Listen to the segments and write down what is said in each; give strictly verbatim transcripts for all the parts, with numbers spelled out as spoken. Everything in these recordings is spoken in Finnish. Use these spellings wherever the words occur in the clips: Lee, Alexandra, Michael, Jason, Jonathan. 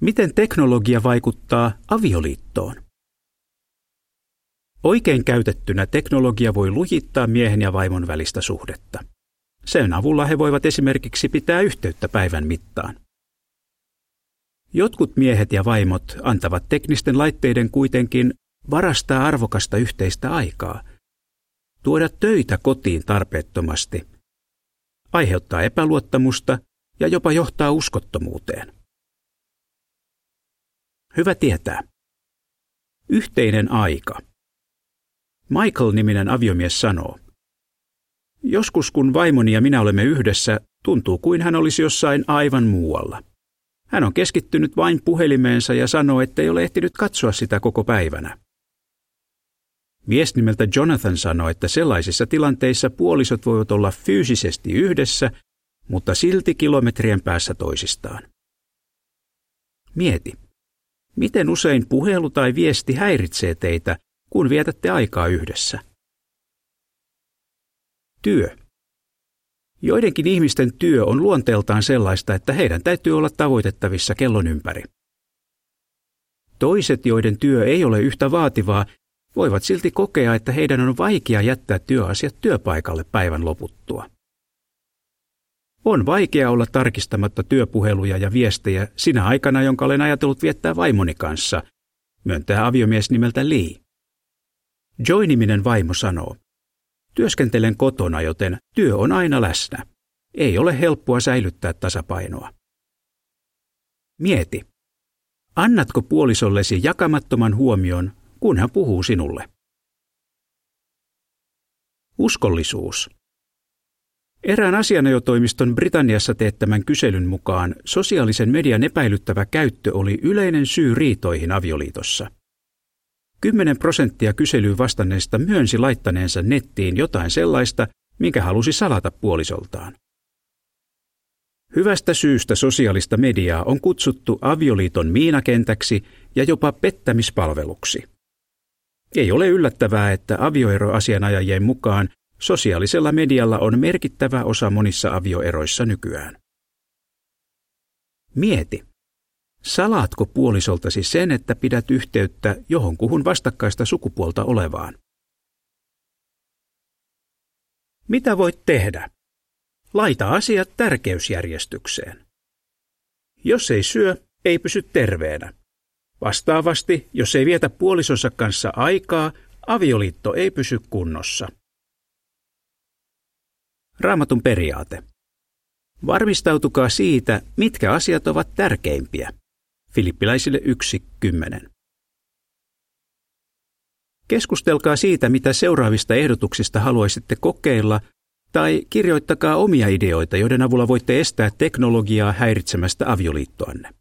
Miten teknologia vaikuttaa avioliittoon? Oikein käytettynä teknologia voi lujittaa miehen ja vaimon välistä suhdetta. Sen avulla he voivat esimerkiksi pitää yhteyttä päivän mittaan. Jotkut miehet ja vaimot antavat teknisten laitteiden kuitenkin varastaa arvokasta yhteistä aikaa, tuoda töitä kotiin tarpeettomasti, aiheuttaa epäluottamusta ja jopa johtaa uskottomuuteen. Hyvä tietää. Yhteinen aika. Michael-niminen aviomies sanoo: "Joskus kun vaimoni ja minä olemme yhdessä, tuntuu kuin hän olisi jossain aivan muualla. Hän on keskittynyt vain puhelimeensa ja sanoo, ettei ole ehtinyt katsoa sitä koko päivänä." Mies nimeltä Jonathan sanoi, että sellaisissa tilanteissa puolisot voivat olla fyysisesti yhdessä, mutta silti kilometrien päässä toisistaan. Mieti, miten usein puhelu tai viesti häiritsee teitä, kun vietätte aikaa yhdessä. Työ. Joidenkin ihmisten työ on luonteeltaan sellaista, että heidän täytyy olla tavoitettavissa kellon ympäri. Toiset, joiden työ ei ole yhtä vaativaa, voivat silti kokea, että heidän on vaikea jättää työasiat työpaikalle päivän loputtua. On vaikea olla tarkistamatta työpuheluja ja viestejä sinä aikana, jonka olen ajatellut viettää vaimoni kanssa, myöntää aviomies nimeltä Lee. Joy-niminen vaimo sanoo: "Työskentelen kotona, joten työ on aina läsnä. Ei ole helppoa säilyttää tasapainoa." Mieti, annatko puolisollesi jakamattoman huomion, kun hän puhuu sinulle? Uskollisuus. Erään asianajotoimiston Britanniassa teettämän kyselyn mukaan sosiaalisen median epäilyttävä käyttö oli yleinen syy riitoihin avioliitossa. kymmenen prosenttia kyselyyn vastanneista myönsi laittaneensa nettiin jotain sellaista, minkä halusi salata puolisoltaan. Hyvästä syystä sosiaalista mediaa on kutsuttu avioliiton miinakentäksi ja jopa pettämispalveluksi. Ei ole yllättävää, että avioeroasianajajien mukaan sosiaalisella medialla on merkittävä osa monissa avioeroissa nykyään. Mieti, salaatko puolisoltasi sen, että pidät yhteyttä johonkuhun vastakkaista sukupuolta olevaan? Mitä voit tehdä? Laita asiat tärkeysjärjestykseen. Jos ei syö, ei pysy terveenä. Vastaavasti, jos ei vietä puolisonsa kanssa aikaa, avioliitto ei pysy kunnossa. Raamatun periaate. Varmistautukaa siitä, mitkä asiat ovat tärkeimpiä. Filippiläisille yksi kymmenen. Keskustelkaa siitä, mitä seuraavista ehdotuksista haluaisitte kokeilla, tai kirjoittakaa omia ideoita, joiden avulla voitte estää teknologiaa häiritsemästä avioliittoanne.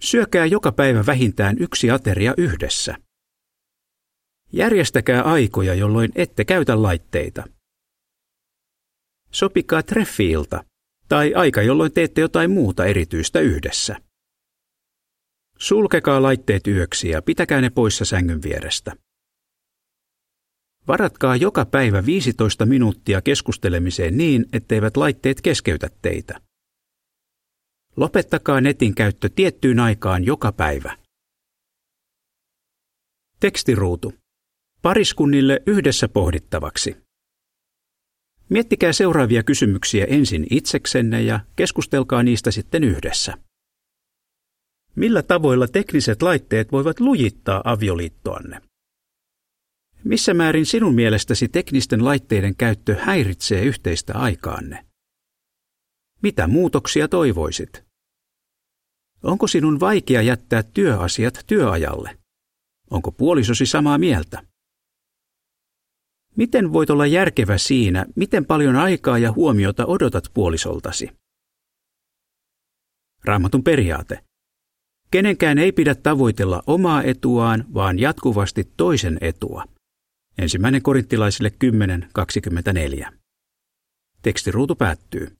Syökää joka päivä vähintään yksi ateria yhdessä. Järjestäkää aikoja, jolloin ette käytä laitteita. Sopikaa treffi-ilta tai aika, jolloin teette jotain muuta erityistä yhdessä. Sulkekaa laitteet yöksi ja pitäkää ne poissa sängyn vierestä. Varatkaa joka päivä viisitoista minuuttia keskustelemiseen niin, etteivät laitteet keskeytä teitä. Lopettakaa netin käyttö tiettyyn aikaan joka päivä. Tekstiruutu. Pariskunnille yhdessä pohdittavaksi. Miettikää seuraavia kysymyksiä ensin itseksenne ja keskustelkaa niistä sitten yhdessä. Millä tavoilla tekniset laitteet voivat lujittaa avioliittoanne? Missä määrin sinun mielestäsi teknisten laitteiden käyttö häiritsee yhteistä aikaanne? Mitä muutoksia toivoisit? Onko sinun vaikea jättää työasiat työajalle? Onko puolisosi samaa mieltä? Miten voit olla järkevä siinä, miten paljon aikaa ja huomiota odotat puolisoltasi? Raamatun periaate. Kenenkään ei pidä tavoitella omaa etuaan, vaan jatkuvasti toisen etua. Ensimmäinen korintilaisille kymmenen kaksikymmentäneljä. Tekstiruutu päättyy.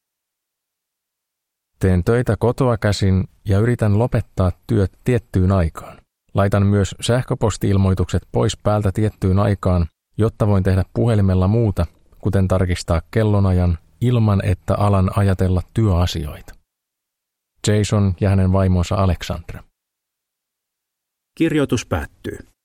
Teen töitä kotoa käsin ja yritän lopettaa työt tiettyyn aikaan. Laitan myös sähköposti-ilmoitukset pois päältä tiettyyn aikaan, jotta voin tehdä puhelimella muuta, kuten tarkistaa kellonajan, ilman että alan ajatella työasioita. Jason ja hänen vaimonsa Alexandra. Kirjoitus päättyy.